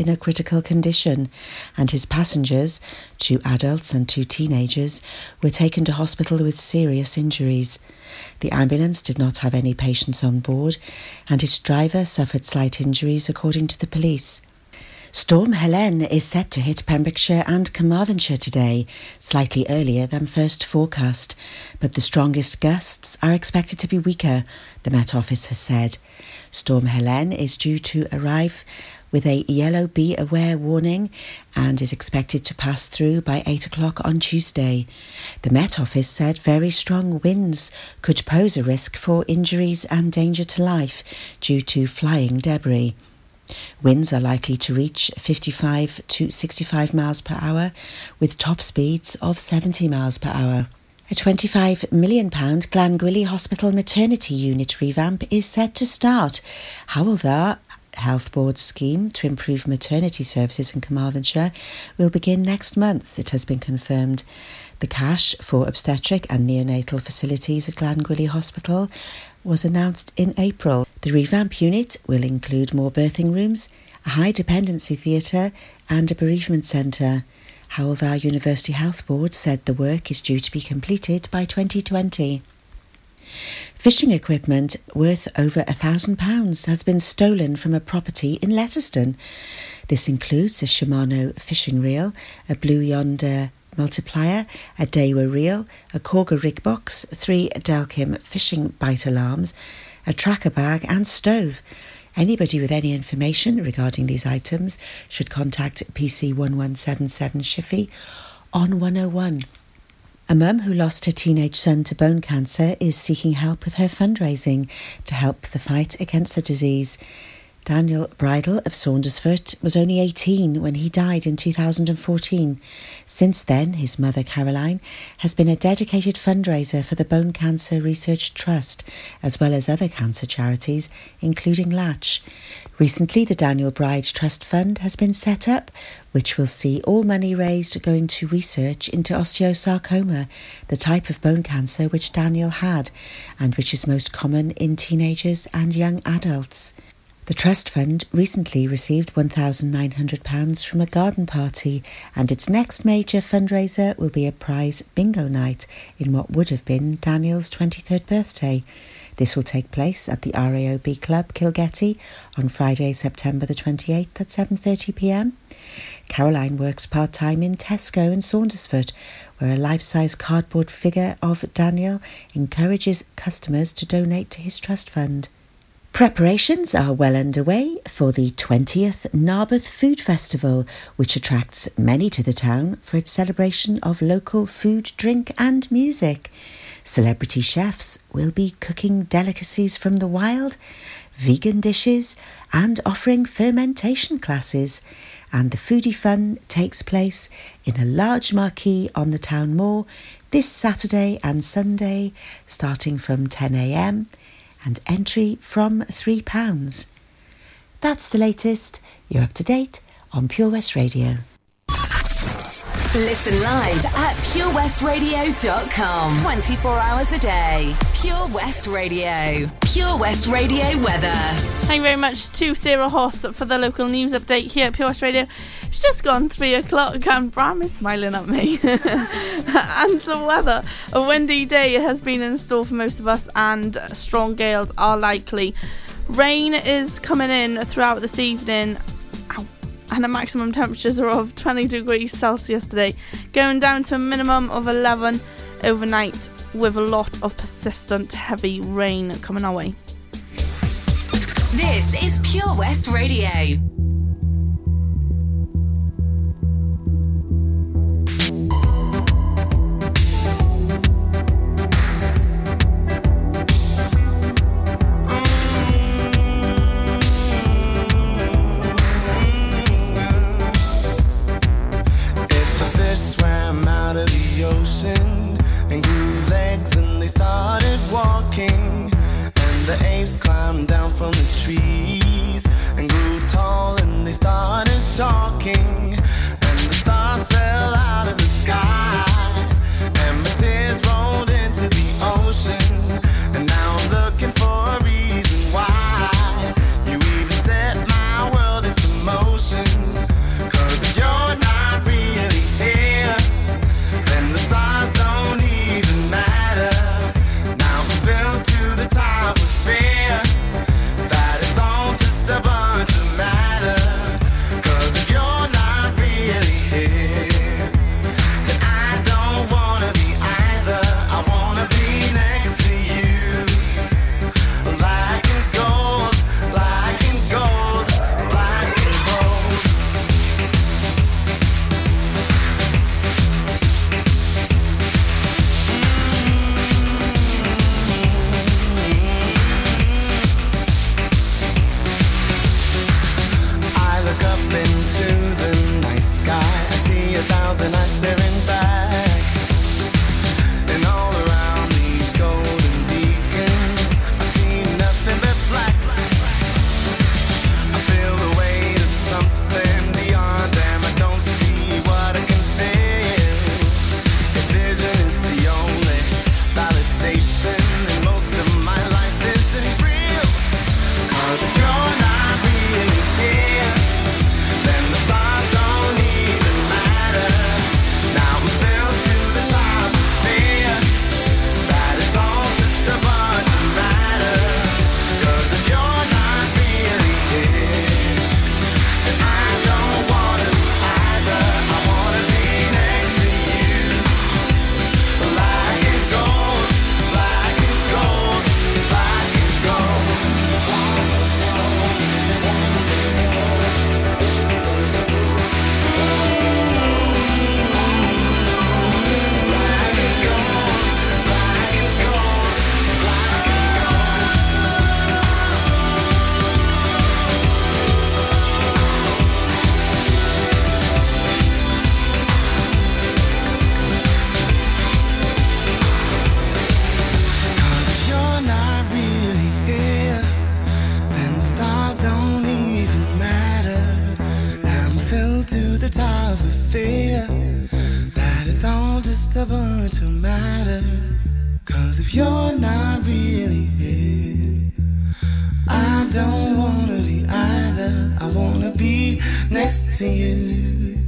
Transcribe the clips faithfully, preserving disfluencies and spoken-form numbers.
in a critical condition, and his passengers, two adults and two teenagers, were taken to hospital with serious injuries. The ambulance did not have any patients on board, and its driver suffered slight injuries, according to the police. Storm Helene is set to hit Pembrokeshire and Carmarthenshire today, slightly earlier than first forecast, but the strongest gusts are expected to be weaker, the Met Office has said. Storm Helene is due to arrive with a yellow be aware warning and is expected to pass through by eight o'clock on Tuesday. The Met Office said very strong winds could pose a risk for injuries and danger to life due to flying debris. Winds are likely to reach fifty-five to sixty-five miles per hour, with top speeds of seventy miles per hour. A twenty-five million pounds Glangwili Hospital maternity unit revamp is set to start. Hywel Dda Health Board's scheme to improve maternity services in Carmarthenshire will begin next month, it has been confirmed. The cash for obstetric and neonatal facilities at Glangwili Hospital was announced in April. The revamp unit will include more birthing rooms, a high dependency theatre and a bereavement centre. Hywel Dda University Health Board said the work is due to be completed by twenty twenty. Fishing equipment worth over one thousand pounds has been stolen from a property in Letterston. This includes a Shimano fishing reel, a Blue Yonder multiplier, a Dewa reel, a Corga rig box, three Delkim fishing bite alarms, a tracker bag and stove. Anybody with any information regarding these items should contact P C one one seven seven Shiffy on one oh one. A mum who lost her teenage son to bone cancer is seeking help with her fundraising to help the fight against the disease. Daniel Bridle of Saundersfoot was only eighteen when he died in two thousand fourteen. Since then, his mother Caroline has been a dedicated fundraiser for the Bone Cancer Research Trust, as well as other cancer charities, including Latch. Recently, the Daniel Bridle Trust Fund has been set up, which will see all money raised going to research into osteosarcoma, the type of bone cancer which Daniel had, and which is most common in teenagers and young adults. The Trust Fund recently received one thousand nine hundred pounds from a garden party, and its next major fundraiser will be a prize bingo night in what would have been Daniel's twenty-third birthday. This will take place at the R A O B Club, Kilgetty, on Friday, September the twenty-eighth at seven thirty p m. Caroline works part-time in Tesco in Saundersfoot, where a life-size cardboard figure of Daniel encourages customers to donate to his Trust Fund. Preparations are well underway for the twentieth Narberth Food Festival, which attracts many to the town for its celebration of local food, drink and music. Celebrity chefs will be cooking delicacies from the wild, vegan dishes and offering fermentation classes. And the foodie fun takes place in a large marquee on the town moor this Saturday and Sunday, starting from ten a m, and entry from three pounds. That's the latest. You're up to date on Pure West Radio. Listen live at pure west radio dot com. twenty-four hours a day. Pure West Radio. Pure West Radio weather. Thank you very much to Sarah Hoss for the local news update here at Pure West Radio. It's just gone three o'clock and Bram is smiling at me. And the weather. A windy day has been in store for most of us and strong gales are likely. Rain is coming in throughout this evening, and the maximum temperatures are of twenty degrees Celsius today, going down to a minimum of eleven overnight, with a lot of persistent heavy rain coming our way. This is Pure West Radio. Emotions to the top of fear that it's all just a bunch of matter. Cause if you're not really it, I don't wanna be either. I wanna be next to you.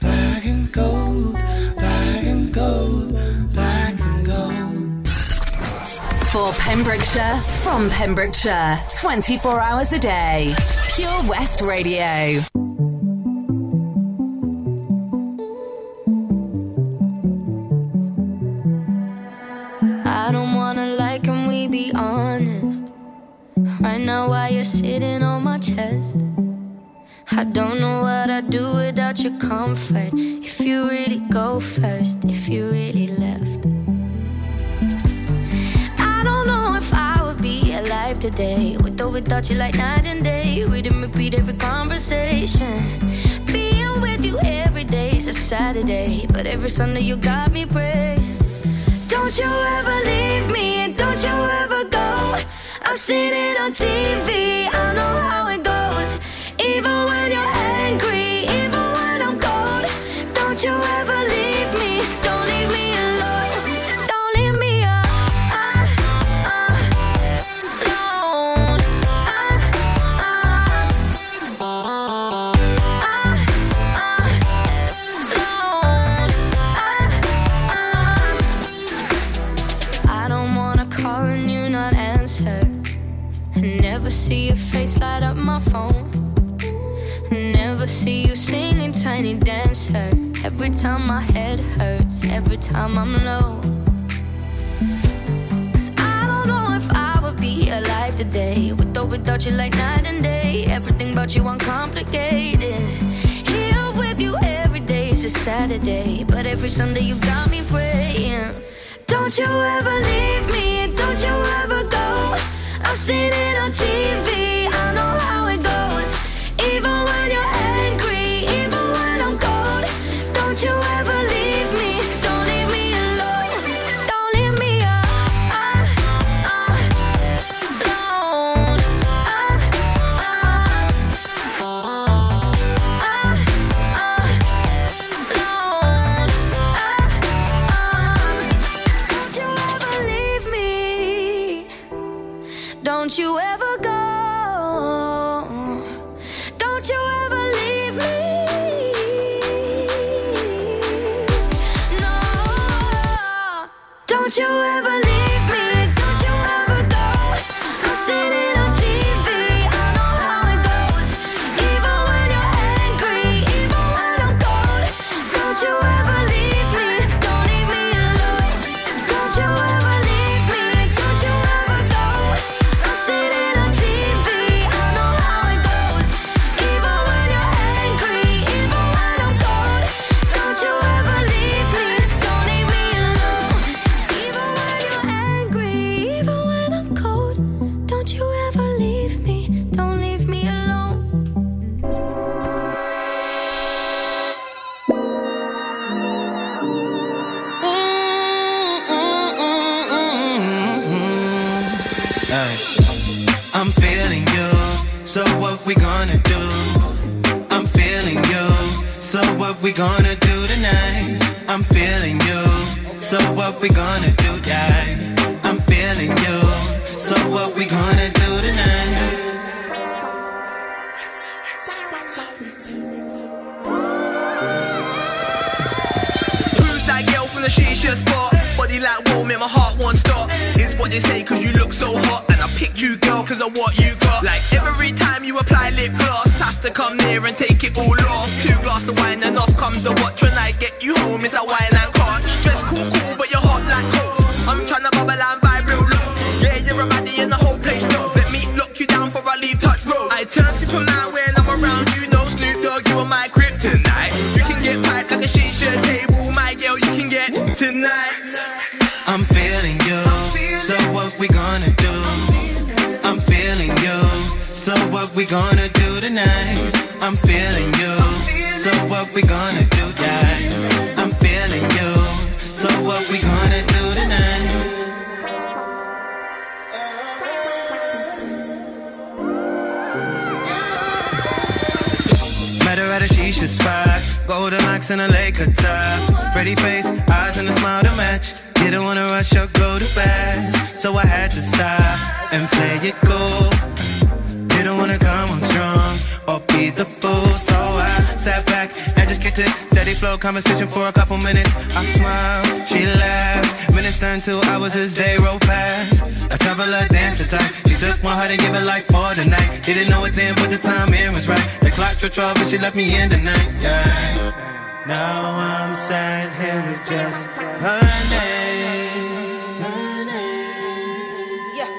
Black and gold, black and gold, black and gold. For Pembrokeshire, from Pembrokeshire, twenty-four hours a day. Pure West Radio. I don't wanna lie, can we be honest? Right now while you're sitting on my chest, I don't know what I'd do without your comfort. If you really go first, if you really left, I don't know if I would be alive today. With or without you, like night and day. We didn't repeat every conversation. Being with you every day's a Saturday, but every Sunday you got me praying. Don't you ever leave me, and don't you ever go. I've seen it on T V, I know how it goes. Even when you're angry, even when I'm cold, don't you ever leave me, don't leave me alone. Don't leave me alone. I don't wanna call and you not answer, and never see your face light up my phone. Never see you singing Tiny Dancer. Every time my head hurts, every time I'm low. Cause I don't know if I would be alive today. With or without you, like night and day. Everything about you uncomplicated. Here with you every day is a Saturday, but every Sunday you got me praying. Don't you ever leave me, and don't you ever go. I've seen it on T V, I know how it goes. Even when you're angry, even when I'm cold, don't you ever leave me, don't leave me alone. Don't leave me alone. Don't you ever leave me, don't you ever go. Don't you ever leave me, don't you ever go. I've seen it on T V, I know how it goes. Even when you're angry, even when I'm cold, don't you ever leave me, don't leave me alone. Don't you ever leave me, don't you ever go. I've seen it on T V, I know how it goes. Even when you're angry, even when I'm cold, don't you ever leave me, don't leave me alone. I'm feeling you, so what we gonna do? I'm feeling you, so what we gonna do tonight? I'm feeling you, so what we gonna do tonight? I'm feeling you, so what we gonna do tonight? Who's that girl from the shisha spot? Body like whoa, make my heart won't stop. It's what they say cause you look so hot, and I picked you girl cause of what you got. Like every time you apply lip gloss, have to come near and take it all off. Two glasses of wine and off comes a watch. When I get you home it's a wine and crotch. Dress cool cool but you're hot like coats. I'm tryna bubble and vibe real low. Yeah, you're a baddie and the whole place knows. Let me lock you down before I leave touch road. I turn Superman when I'm around you. No Snoop Dogg, you are my kryptonite. You can get piped like a shisha table. My girl you can get tonight. I'm feeling you, so what we gonna do? I'm feeling you, so what we gonna do tonight? I'm feeling you, so what we gonna do tonight? I'm feeling you, so what we gonna do tonight? Matter got a shisha spot, golden locks and a Laker top, pretty face, eyes and a smile to match. Didn't wanna rush or go too fast, so I had to stop and play it cool. Didn't wanna come on strong or be the fool, so I sat back and just kicked it. Steady flow conversation for a couple minutes. I smiled, she laughed. Minutes turned to hours as they rolled past. A traveler dancer type. She took my heart and gave it life for the night. Didn't know it then, but the time in was right. The clock struck twelve, but she left me in the night. Yeah. Now I'm sat here with just her name. Her name. Yeah.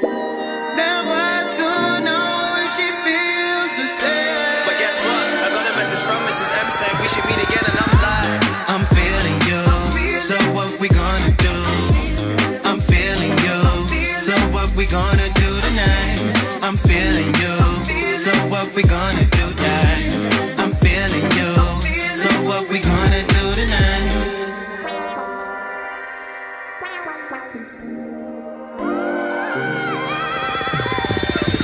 Now I don't know if she feels the same. But guess what? I got a message from Missus M saying we should meet again, and I'm like, I'm feeling you. So what we gonna do? I'm feeling you. So what we gonna do tonight? I'm feeling you. So what we gonna do tonight? I'm feeling you. So what we gonna do tonight?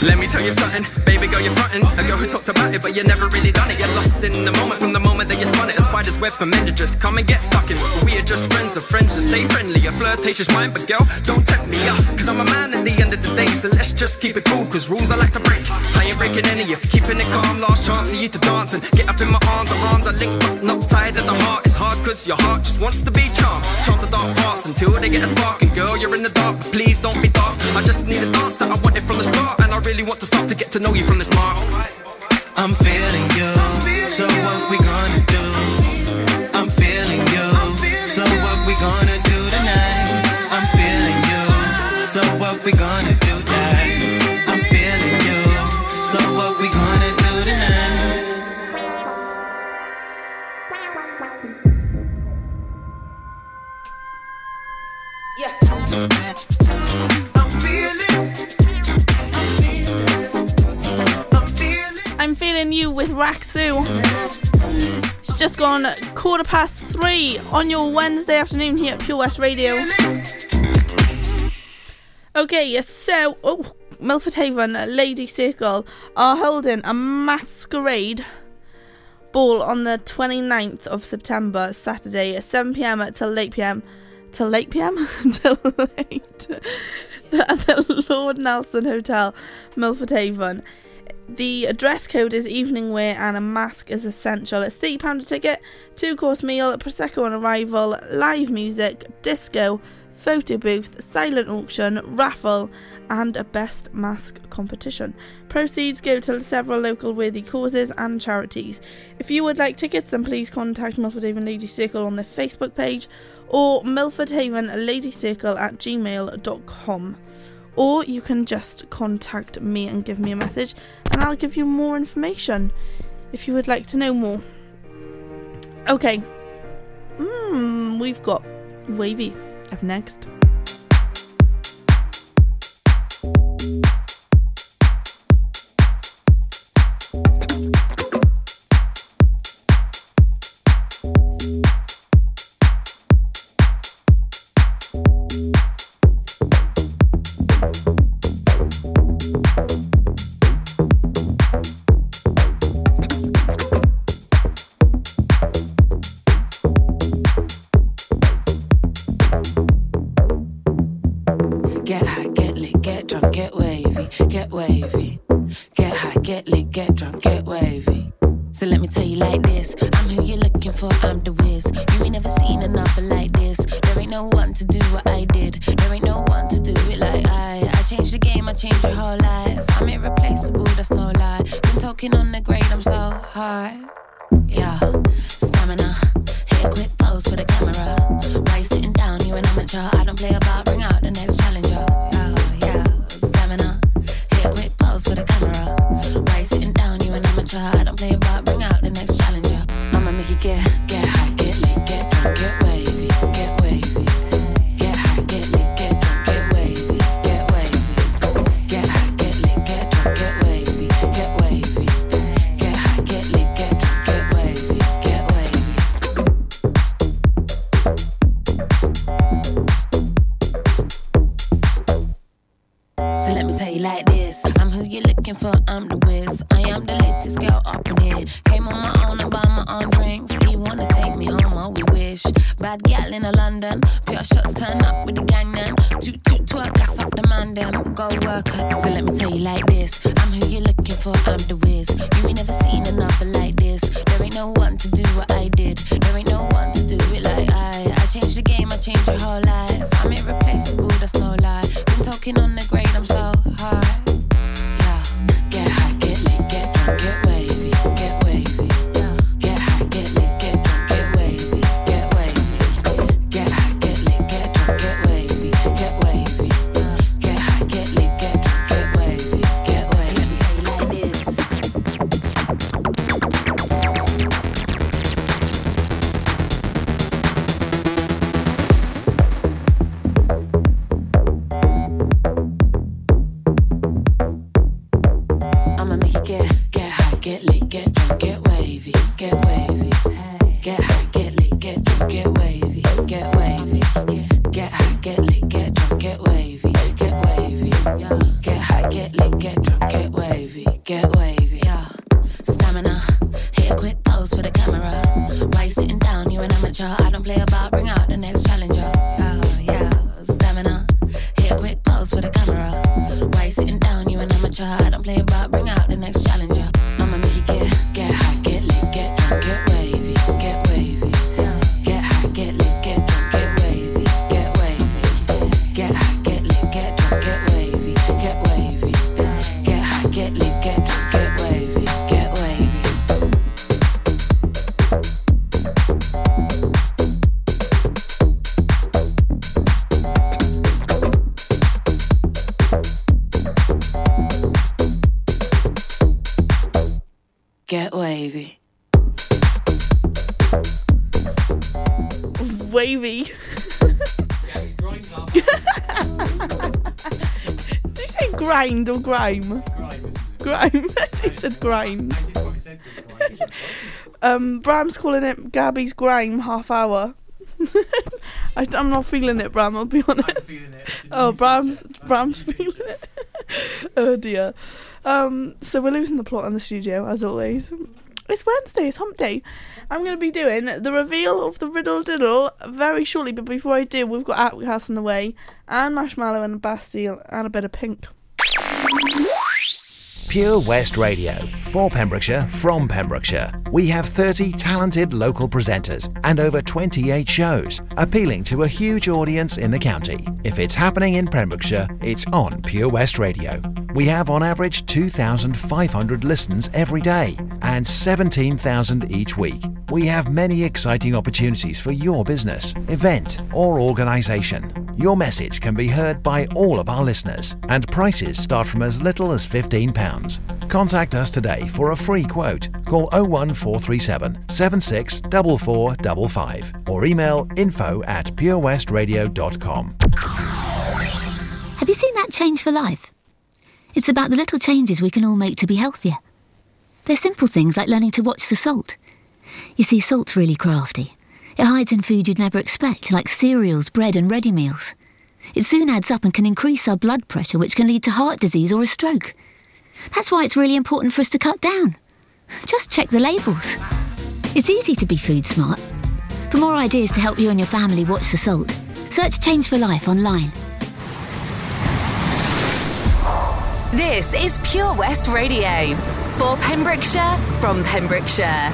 Let me tell you something, baby girl, you're frontin'. A girl who talks about it, but you never really done it. You're lost in the moment from the moment that you spun it. A spider's web for men to just come and get stuck in. But we are just friends, or friends just stay friendly. A flirtatious mind, but girl, don't tempt me, uh, cause I'm a man at the end of the day. So let's just keep it cool, cause rules I like to break. I ain't breaking any, if you're keeping it calm. Last chance for you to dance and get up in my arms. Our arms are linked up, not tied at the heart. It's hard cause your heart just wants to be charmed. Charmed to dark hearts until they get a spark. And girl, you're in the dark, but please don't be daft. I just need a dance that I wanted from the start, and I really want to stop to get to know you from this mark. I'm feeling you, so what we gonna do? I'm feeling you, so what we gonna do tonight? I'm feeling you, so what we gonna do tonight? I'm feeling you, so what we gonna do tonight? Yeah. I'm feeling. I'm feeling you with Raksu. It's just gone quarter past three on your Wednesday afternoon here at Pure West Radio. Okay, so oh, Milford Haven Lady Circle are holding a masquerade ball on the twenty-ninth of September, Saturday, at seven p.m. till eight p.m. till eight p.m. till late at the Lord Nelson Hotel, Milford Haven. The dress code is evening wear and a mask is essential. It's thirty pounds a ticket, two-course meal, Prosecco on arrival, live music, disco, photo booth, silent auction, raffle and a best mask competition. Proceeds go to several local worthy causes and charities. If you would like tickets, then please contact Milford Haven Lady Circle on their Facebook page or Milford Haven Lady Circle at gmail dot com. Or you can just contact me and give me a message and I'll give you more information if you would like to know more. Okay. Mm, we've got Wavy up next. bad gal in a London. Pure shots turn up with the gang then. Toot toot twerk, gas up the man them. Go worker. So let me tell you like this, I'm who you're looking for, I'm the whiz. You ain't never seen another like this. There ain't no one to do what I did. There ain't no one to do it like I. I changed the game, I changed your whole life. I'm irreplaceable, that's no lie. Been talking on the grade, I'm so high. Yeah, get high, get lit, get drunk, get wavy, get wavy. Get high, get lit, get drunk, get wavy, get wavy. Get high, get lit, get drunk, get wavy, get wavy. Get high, get lit, get drunk, get wavy, get wavy. I'ma make it get, get high, get lit, get drunk, get wavy, get wavy. Get high, get lit, get drunk, get wavy, get wavy. Get high, get lit, get drunk, get wavy, get wavy. Get high, get lit, get drunk, get wavy, get wavy. Yeah. Stamina, hit a quick pose for the camera. Why you sitting down? You an amateur. I don't play about. Bring out the next challenger. Oh yeah. Stamina, hit a quick pose for the camera. Why you sitting down? You an amateur. I don't play about. Bring out the next challenger. I'ma make you get, get high, get lit, get drunk, get wavy, get wavy. Get high, get lit, get drunk, get wavy, get wavy. Get high, get lit, get drunk, get wavy, get wavy. Get high, get lit, get drunk, get wavy, get wavy. Get wavy. Wavy. Yeah, he's grind up. Did you say grind or grime? It's grime, isn't it? Grime. He said grind. I did what he said. Um, Bram's calling it Gabby's grime half hour. I, I'm not feeling it, Bram, I'll be honest. I'm feeling it. Oh, Bram's, Bram's feeling it. Oh dear. Um, so we're losing the plot in the studio, as always. It's Wednesday, it's hump day. I'm going to be doing the reveal of the Riddle Diddle very shortly, but before I do, we've got Outcast on the way, and Marshmallow and Bastille, and a bit of Pink. Pure West Radio, for Pembrokeshire, from Pembrokeshire. We have thirty talented local presenters and over twenty-eight shows, appealing to a huge audience in the county. If it's happening in Pembrokeshire, it's on Pure West Radio. We have on average two thousand five hundred listens every day and seventeen thousand each week. We have many exciting opportunities for your business, event or organisation. Your message can be heard by all of our listeners and prices start from as little as fifteen pounds. Contact us today for a free quote. Call oh one four three seven, seven six four four five five or email info at purewestradio dot com. Have you seen that Change for Life? It's about the little changes we can all make to be healthier. They're simple things like learning to watch the salt. You see, salt's really crafty. It hides in food you'd never expect, like cereals, bread and ready meals. It soon adds up and can increase our blood pressure, which can lead to heart disease or a stroke. That's why it's really important for us to cut down. Just check the labels. It's easy to be food smart. For more ideas to help you and your family watch the salt, search Change for Life online. This is Pure West Radio, for Pembrokeshire, from Pembrokeshire.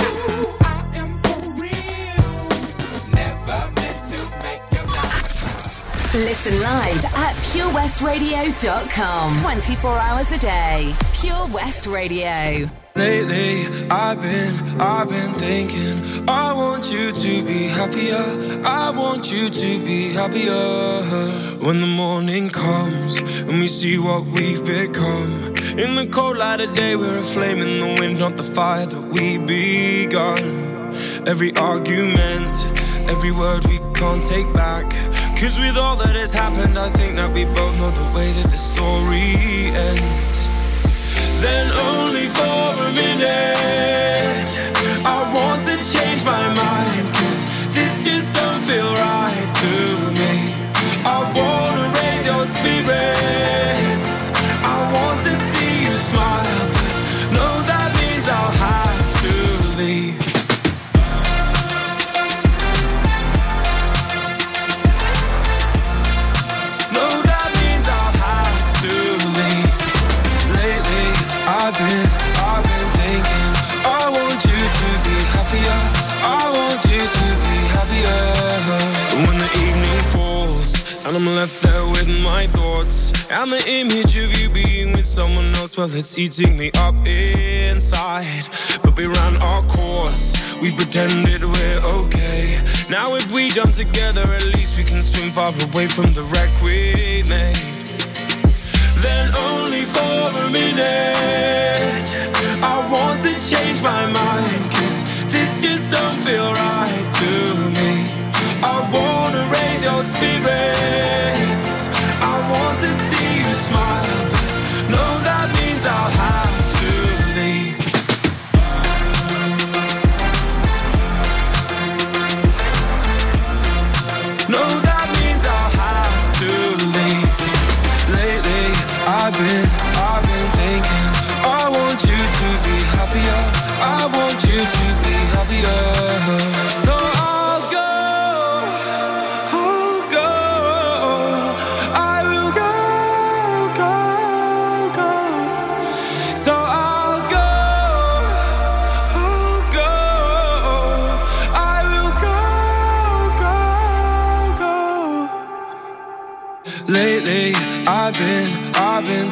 Ooh, I am for real. Never meant to make your daughter cry. Listen live at pure west radio dot com. twenty-four hours a day. Pure West Radio. Lately, I've been, I've been thinking, I want you to be happier, I want you to be happier. When the morning comes, and we see what we've become, in the cold light of day we're a flame in the wind, not the fire that we begun. Every argument, every word we can't take back, cause with all that has happened, I think that we both know the way that the story ends. Then only for a minute I want to change my mind, cause this just don't feel right to me. I wanna raise your spirits, I want to see you smile, but no, that means I'll have to leave. I've been, I've been thinking, I want you to be happier, I want you to be happier. When the evening falls, and I'm left there with my thoughts, and the image of you being with someone else, well, it's eating me up inside. But we ran our course, we pretended we're okay. Now if we jump together, at least we can swim far away from the wreck we made. Then only for a minute I want to change my mind, cause this just don't feel right to me. I wanna raise your spirits, I want to see you smile, but no, that means I'll have to leave. I've been, I've been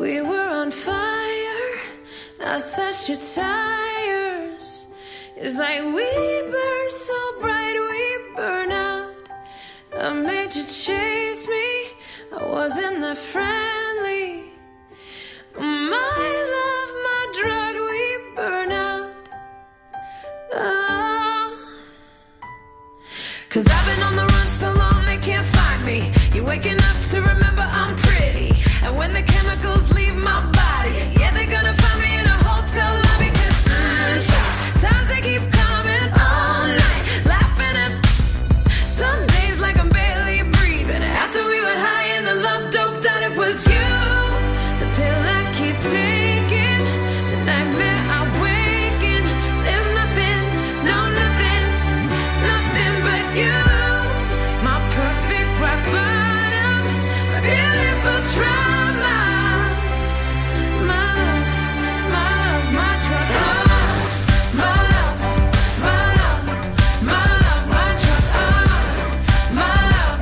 We were on fire. I slashed your tires. It's like we burn so bright, we burn out. I made you chase me. I wasn't that friendly. My love, my drug, we burn out. Oh. 'Cause I've been on the run so long they can't find me. You're waking up to remember I'm pretty. And when the chemicals leave my body, yeah, they're gonna find me in a hotel lobby. 'Cause mm, so, times they keep coming all night, laughing at some days like I'm barely breathing. After we were high, love doped out, it was you, the pill I keep taking, the nightmare I wake in. There's nothing, no nothing, nothing but you, my perfect rock bottom, my beautiful trauma, my love, my love, my truck, oh, my love,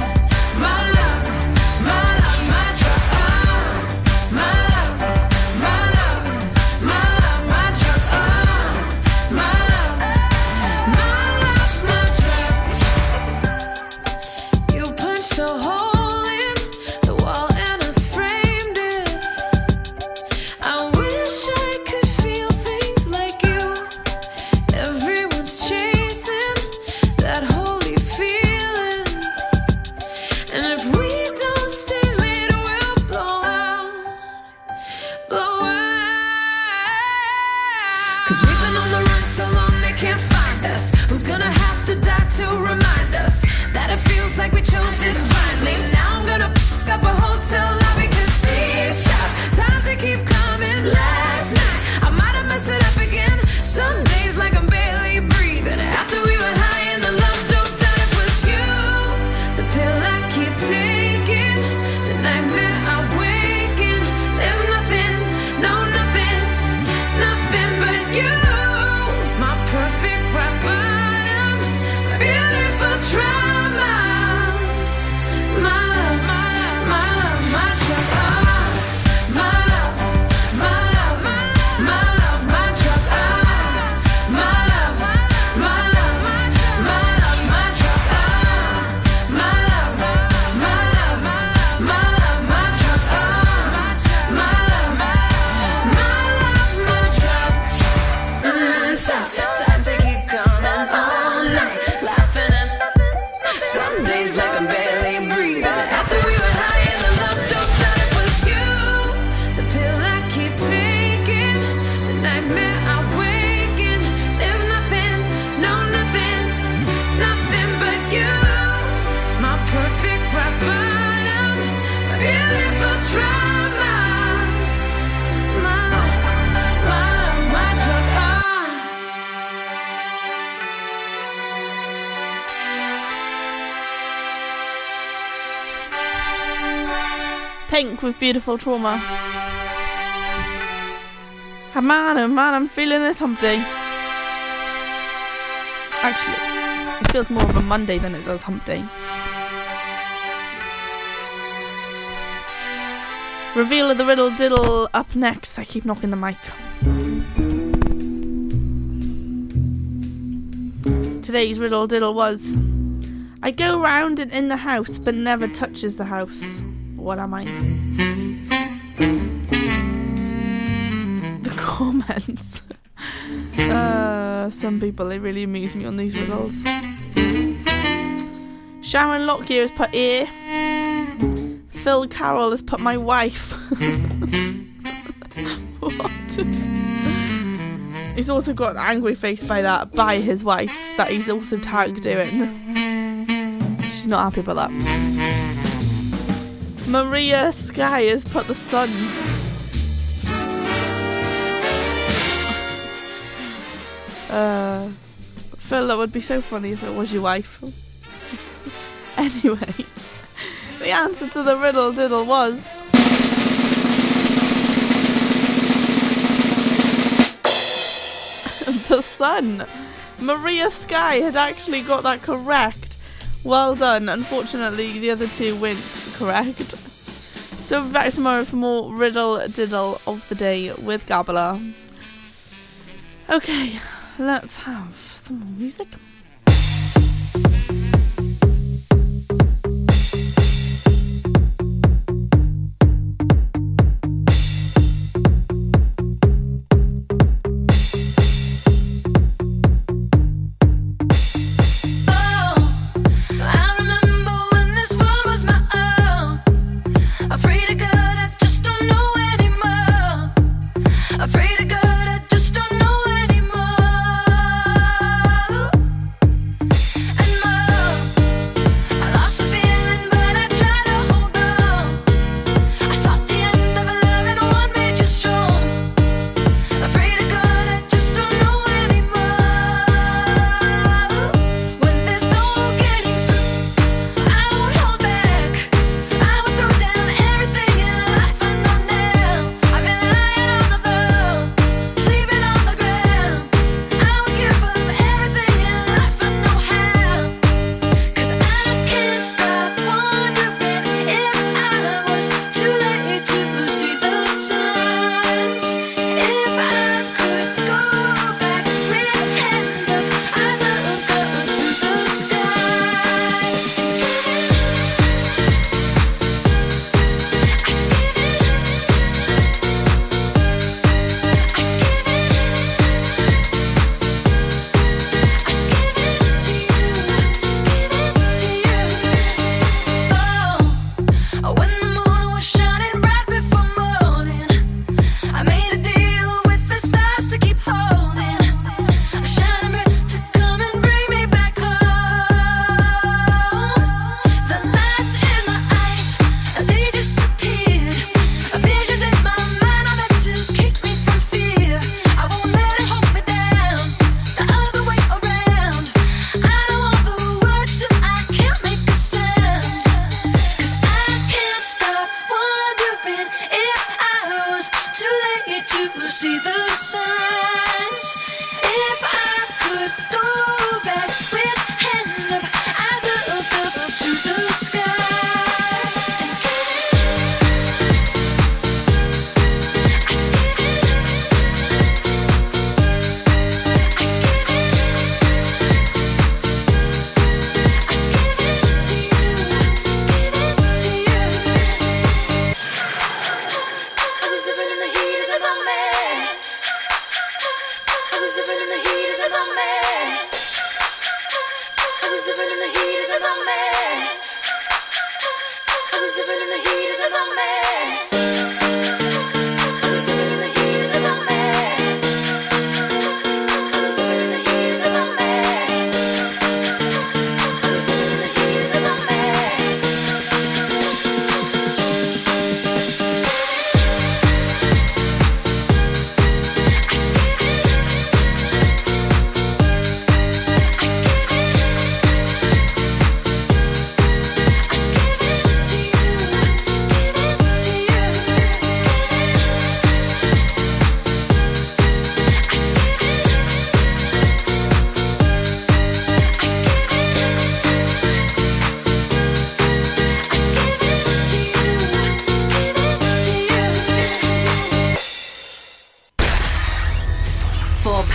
my love, my love, my truck, oh, my love, my love. My love, my truck, oh, my love, my love, my love, my truck, oh, my love, my love, my truck. You punched a hole in the wall and I framed it. I wish I could feel things like you. Everyone's chasing that holy feeling. And if we don't stay later, we'll blow out, blow out. 'Cause we've been on the run so long they can't find us. Who's gonna have to die to remind us that it feels like we chose this blindly? Now I'm gonna f up a hotel lobby 'cause these tough times they keep coming. Last night I might have messed it up again. Some days like I'm barely breathing. After we were high and the love doped out, it was you, the pill I keep taking, the nightmare I wake in. There's nothing, no nothing, nothing but you, my perfect rock bottom, my beautiful trauma, my love, my love, my love, my truck, oh, my love, my love, my love, my truck, oh, my love, my love, my love, my truck, oh, my love, my love, my love, my truck, oh, my love, my love, my truck. Mm, tough times they keep coming all night, laughing at some days like I'm barely breathing. After we were high and the love doped out, it was you, the pill I keep taking, the nightmare I wake in. There's nothing, no nothing, nothing but you, my perfect rock bottom, my beautiful trauma, my love, my love, my truck, oh. Pink with Beautiful Trauma. Oh man, oh man, I'm feeling this hump day. Actually, it feels more of a Monday than it does hump day. Reveal of the riddle diddle up next. I keep knocking the mic. Today's riddle diddle was, I go round and in the house but never touches the house. What am I? The comments. uh, some people, they really amuse me on these riddles. Sharon Lockyer has put ear. Phil Carroll has put my wife. What? He's also got an angry face by that, by his wife, that he's also tagged doing. She's not happy about that. Maria Sky has put the sun. Uh, Phil, that would be so funny if it was your wife. Anyway. The answer to the riddle diddle was... the sun. Maria Sky had actually got that correct. Well done. Unfortunately, the other two weren't correct. So we'll be back tomorrow for more riddle diddle of the day with Gabala. Okay, let's have some more music.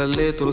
A little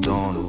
Don't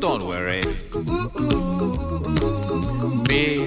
Don't worry, be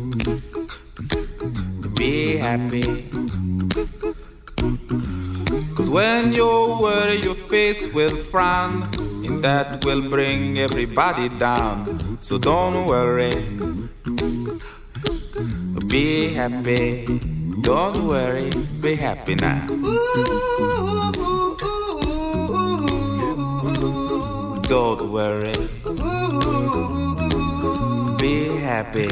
be happy. 'Cause when you worry your face will frown, and that will bring everybody down. So don't worry, be happy. Don't worry, be happy now. Don't worry, be happy.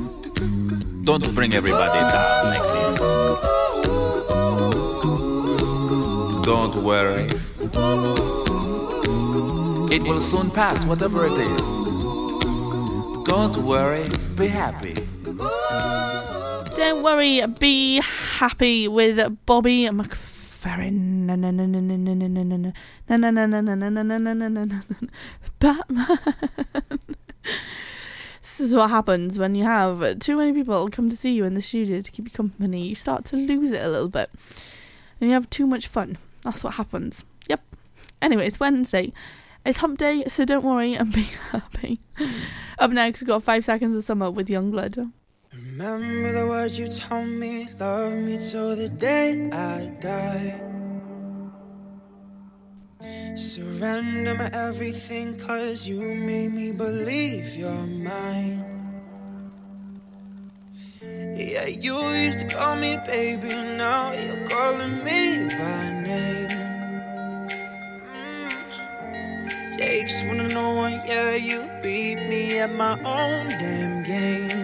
Don't bring everybody down like this. Don't worry, it will soon pass, whatever it is. Don't worry, be happy. Don't worry, be happy with Bobby McFerrin. Na na na na na na na na na na na na na na na na. Batman. This is what happens when you have too many people come to see you in the studio to keep you company. You start to lose it a little bit. And you have too much fun. That's what happens. Yep. Anyway, it's Wednesday. It's hump day, so don't worry and be happy. Up next, we've got Five Seconds of Summer with Youngblood. Remember the words you told me, love me till the day I die. Surrender my everything, 'cause you made me believe you're mine. Yeah, you used to call me baby, now you're calling me by name. Mm. Takes one to know one, yeah, you beat me at my own damn game.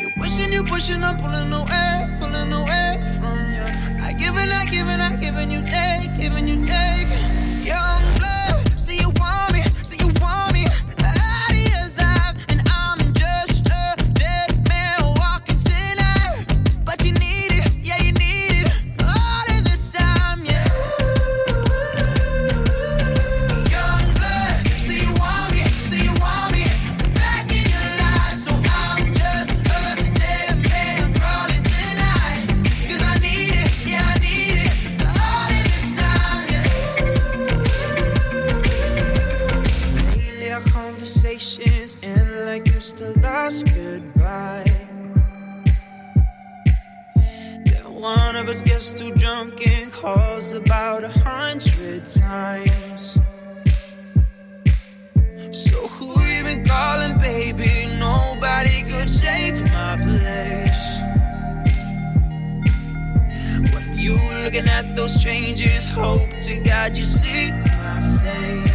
You pushing, you pushing, I'm pulling away, pulling away from you. Giving, I giving, I giving, you take, giving, you take. Young blood, see you want me, see One of us gets too drunk and calls about a hundred times. So who you been calling, baby? Nobody could take my place. When you looking at those changes, hope to God you see my face.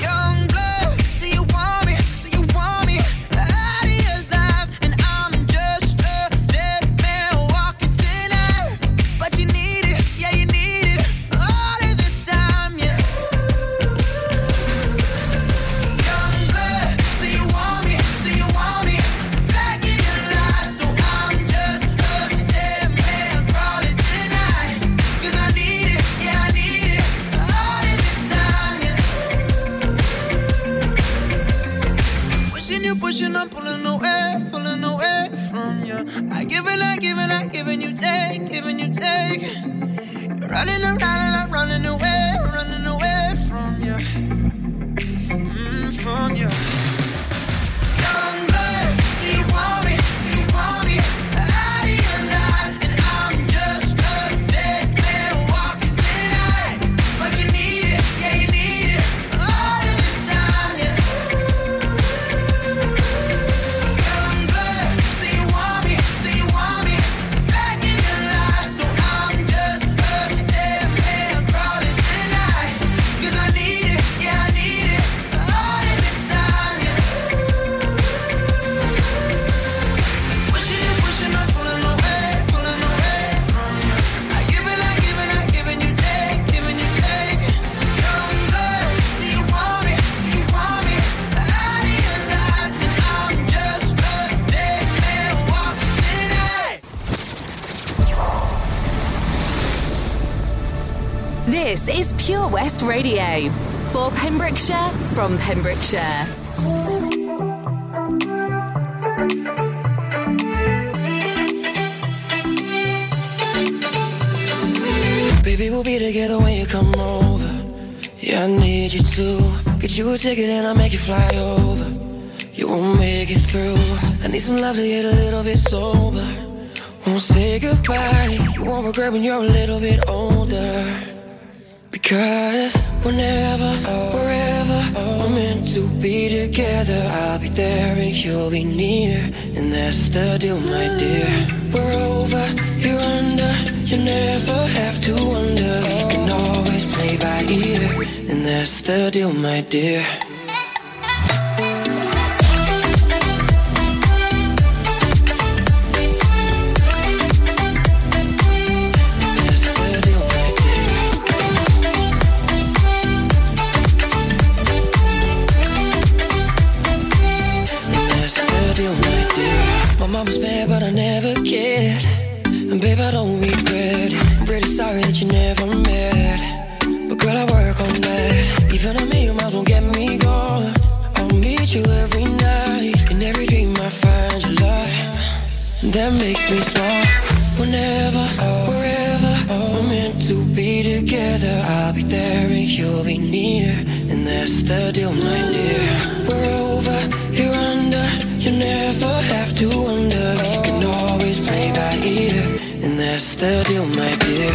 Young blood, so you want me, so you want me out of your life, and I'm just a dead man walking tonight. But you need it, yeah, you need it all of the time, yeah. Young blood, so you want me, so you want me back in your life, so I'm just a dead man crawling tonight. 'Cause I need it, yeah, I need it all of the time, yeah. Pushing you, pushing, I'm pulling away, pulling away from you. I give and I give and I give and you take, give and you take. You're running around and I'm running away, running away from you, mm, from you. Young blood, see you want me, see you want me out of your life, and I'm just a dead man walking tonight. But you need it, yeah, you need it all of the time, yeah. Young blood, so you want me, so you want me back in your life, so I'm just a dead man crawling tonight. 'Cause I need it, yeah, I need it all of the time, yeah. Pushing and pushing, I'm pulling away, pulling away from you. I give and I give and I give and you take, give and you take. Young blood, so you want me, so you want me out of your life, and I'm just a dead man walking tonight. This is Pure West Radio for Pembrokeshire from Pembrokeshire. Baby, we'll be together when you come over. Yeah, I need you to get you a ticket and I'll make you fly over. You won't make it through. I need some love to get a little bit sober. Won't say goodbye. You won't regret when you're a little bit older. Because whenever, wherever we're meant to be together, I'll be there and you'll be near. And that's the deal, my dear. We're over, you're under. You never have to wonder. You can always play by ear. And that's the deal, my dear. That's the deal, my dear. That's the deal, my dear. My mama's mad, but I never cared. And babe, I don't regret it. I'm really sorry that you never met. But girl, I work on that. Even a million miles won't get me gone. I'll meet you every night. In every dream I find your love. That makes me smile. Whenever, wherever we're meant to be together, I'll be there and you'll be near. And that's the deal, my dear. We're over, you're under. You never have to wonder. You can always play by ear. And that's the deal, my dear.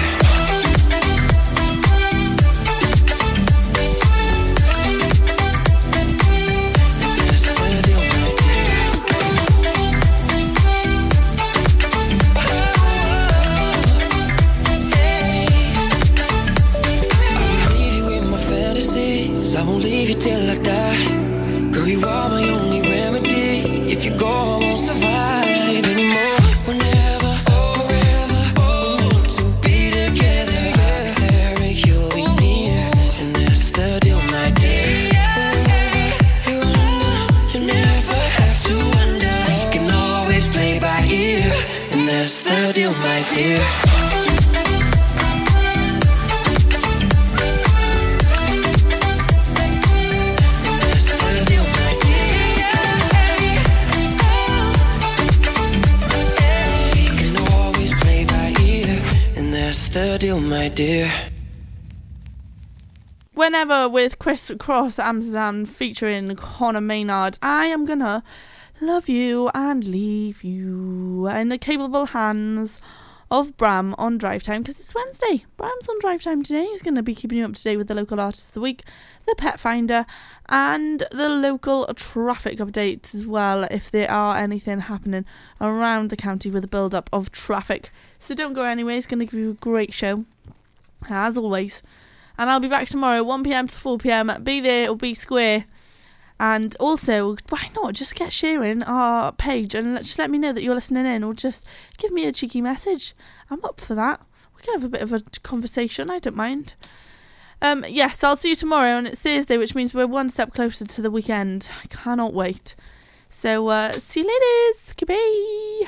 That's the deal, my dear. I leave you in my fantasies. I won't leave you till I die. Girl, you are my only remedy. If you go, I won't survive anymore. Whenever, wherever we're meant to be together, I'll be there and you'll be near. And that's the deal, my dear. Wherever you're under, you never have to wonder. You can always play by ear. And that's the deal, my dear. That's the deal, my dear. You can always play by ear, and that's the deal, my dear. Whenever with Chris Cross Amsterdam featuring Connor Maynard. I am gonna love you and leave you in the capable hands of Bram on Drive Time, because it's Wednesday. Bram's on Drive Time today. He's going to be keeping you up to date with the local artist of the week, the pet finder, and the local traffic updates as well, if there are anything happening around the county with a build-up of traffic. So don't go anywhere. He's going to give you a great show, as always. And I'll be back tomorrow, one pm to four pm. Be there or be square. And also, why not just get sharing our page and just let me know that you're listening in, or just give me a cheeky message. I'm up for that. We can have a bit of a conversation. I don't mind. Um, yes, I'll see you tomorrow, and it's Thursday, which means we're one step closer to the weekend. I cannot wait. So, uh, see you ladies. Goodbye.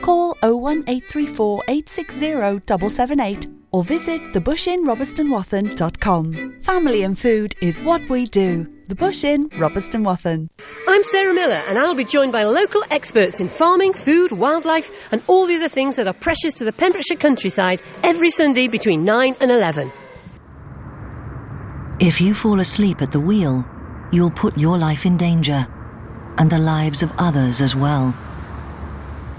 Call oh one eight three four, eight six zero, seven seven eight or visit the bush inn robeston wathen dot com. Family and food is what we do. The Bush Inn, Robeston Wathen. I'm Sarah Miller, and I'll be joined by local experts in farming, food, wildlife and all the other things that are precious to the Pembrokeshire countryside every Sunday between nine and eleven. If you fall asleep at the wheel, you'll put your life in danger and the lives of others as well.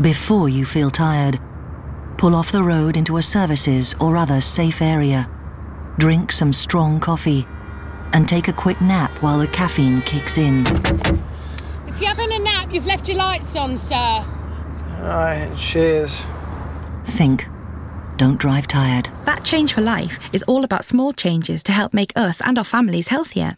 Before you feel tired, pull off the road into a services or other safe area. Drink some strong coffee and take a quick nap while the caffeine kicks in. If you're having a nap, you've left your lights on, sir. All right, cheers. Think. Don't drive tired. That Change for Life is all about small changes to help make us and our families healthier.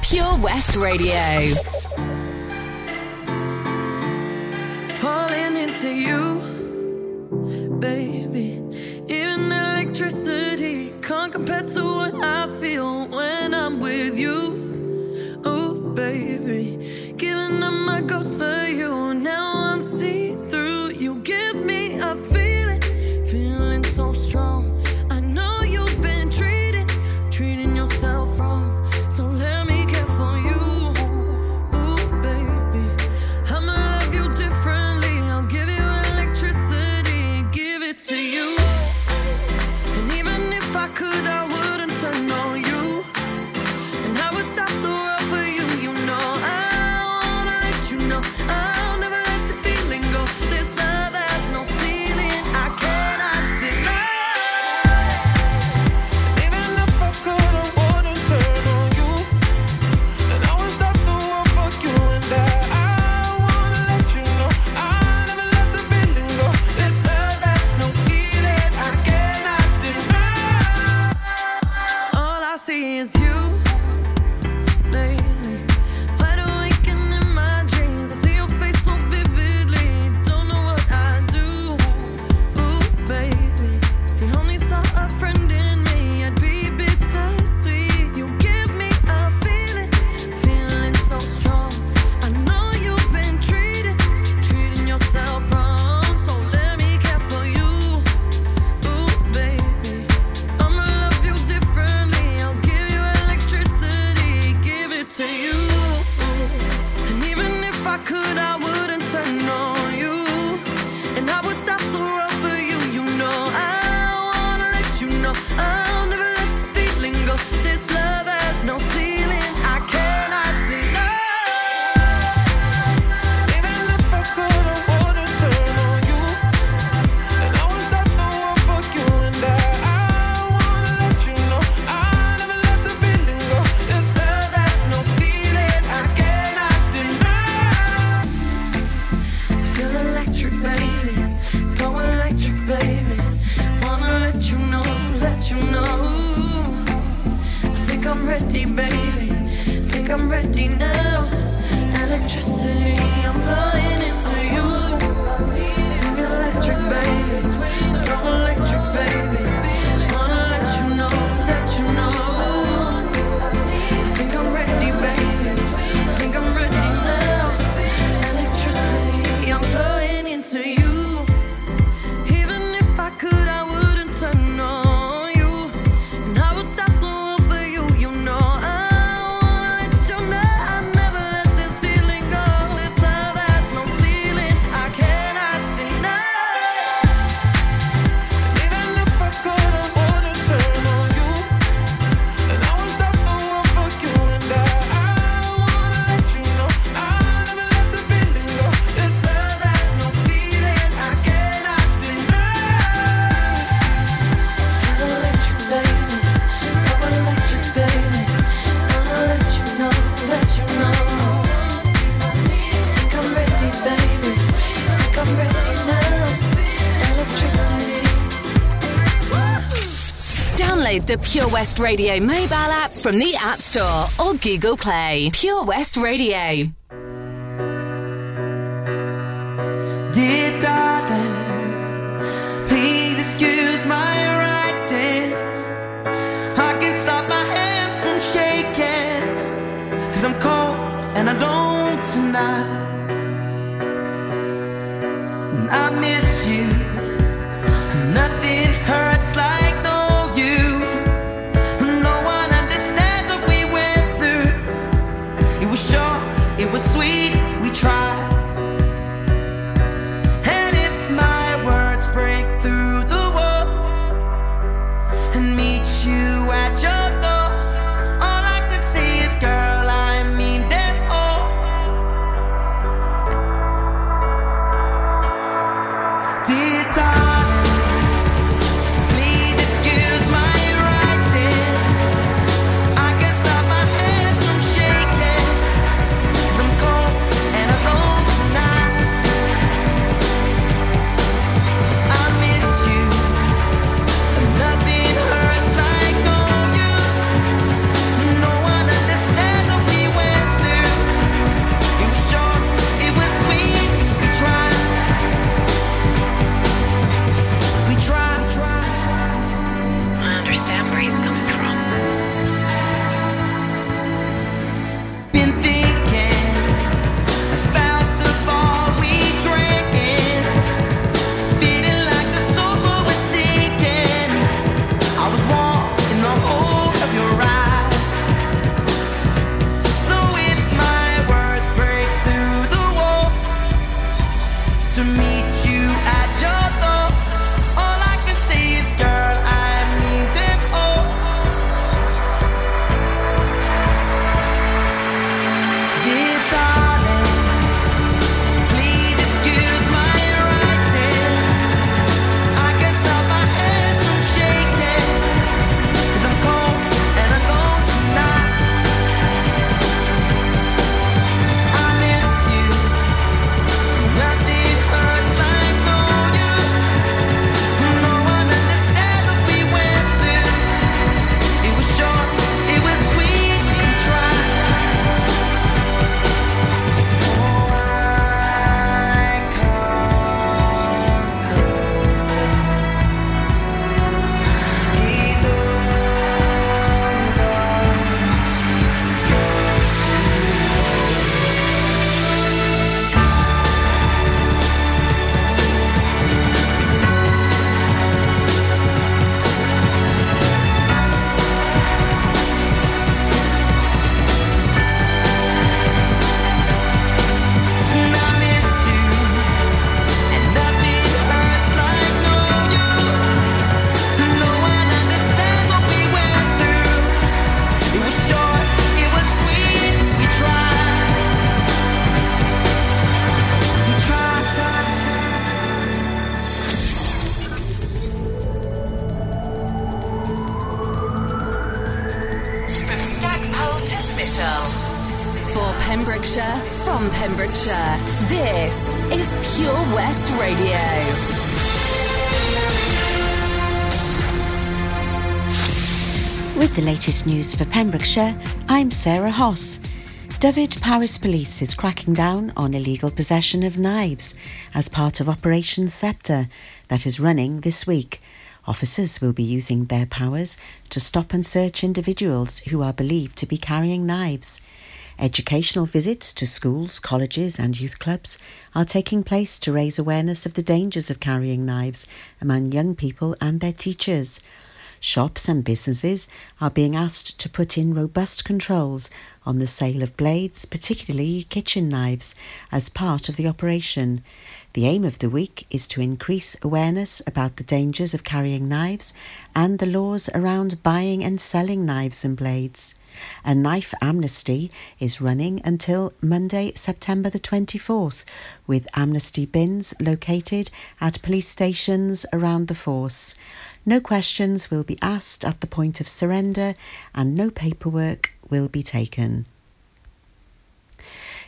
Pure West Radio. Falling into you, baby. Even electricity can't compare to what I feel when I'm with you. Oh, baby. Giving up my ghost for you. Now I'm see through. You give me a feeling, feeling so strong. I know you've been treating, treating yourself wrong. So let me care for you. Ooh, baby, I'ma love you differently. I'll give you electricity, give it to you. And even if I could, I wouldn't. ready, baby. Think I'm ready now. Electricity, I'm flying into you. Think electric, baby. So electric, baby. Wanna let you know, let you know. Think I'm ready, baby. Think I'm ready now. Electricity, I'm flying into you. Even if I could, I wouldn't turn on. The Pure West Radio mobile app from the App Store or Google Play. Pure West Radio. Dear darling, please excuse my writing. I can stop my hands from shaking, 'cause I'm cold and alone tonight. And I miss you, and nothing hurts like sure, it was sweet, we tried. And if my words break through the wall and meet you at your door, all I could say is, girl, I mean them all. Dear darling, please excuse my writing. I can stop my hands from shaking. With the latest news for Pembrokeshire, I'm Sarah Hoss. Dyfed Parish Police is cracking down on illegal possession of knives as part of Operation Sceptre that is running this week. Officers will be using their powers to stop and search individuals who are believed to be carrying knives. Educational visits to schools, colleges and youth clubs are taking place to raise awareness of the dangers of carrying knives among young people and their teachers. Shops and businesses are being asked to put in robust controls on the sale of blades, particularly kitchen knives, as part of the operation. The aim of the week is to increase awareness about the dangers of carrying knives and the laws around buying and selling knives and blades. A knife amnesty is running until Monday, September the twenty-fourth, with amnesty bins located at police stations around the force. No questions will be asked at the point of surrender and no paperwork will be taken.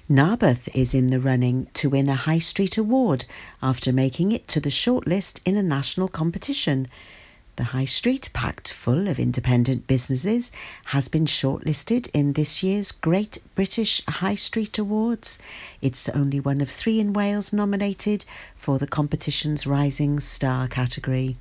Narberth is in the running to win a High Street Award after making it to the shortlist in a national competition. The High Street, packed full of independent businesses, has been shortlisted in this year's Great British High Street Awards. It's only one of three in Wales nominated for the competition's Rising Star category.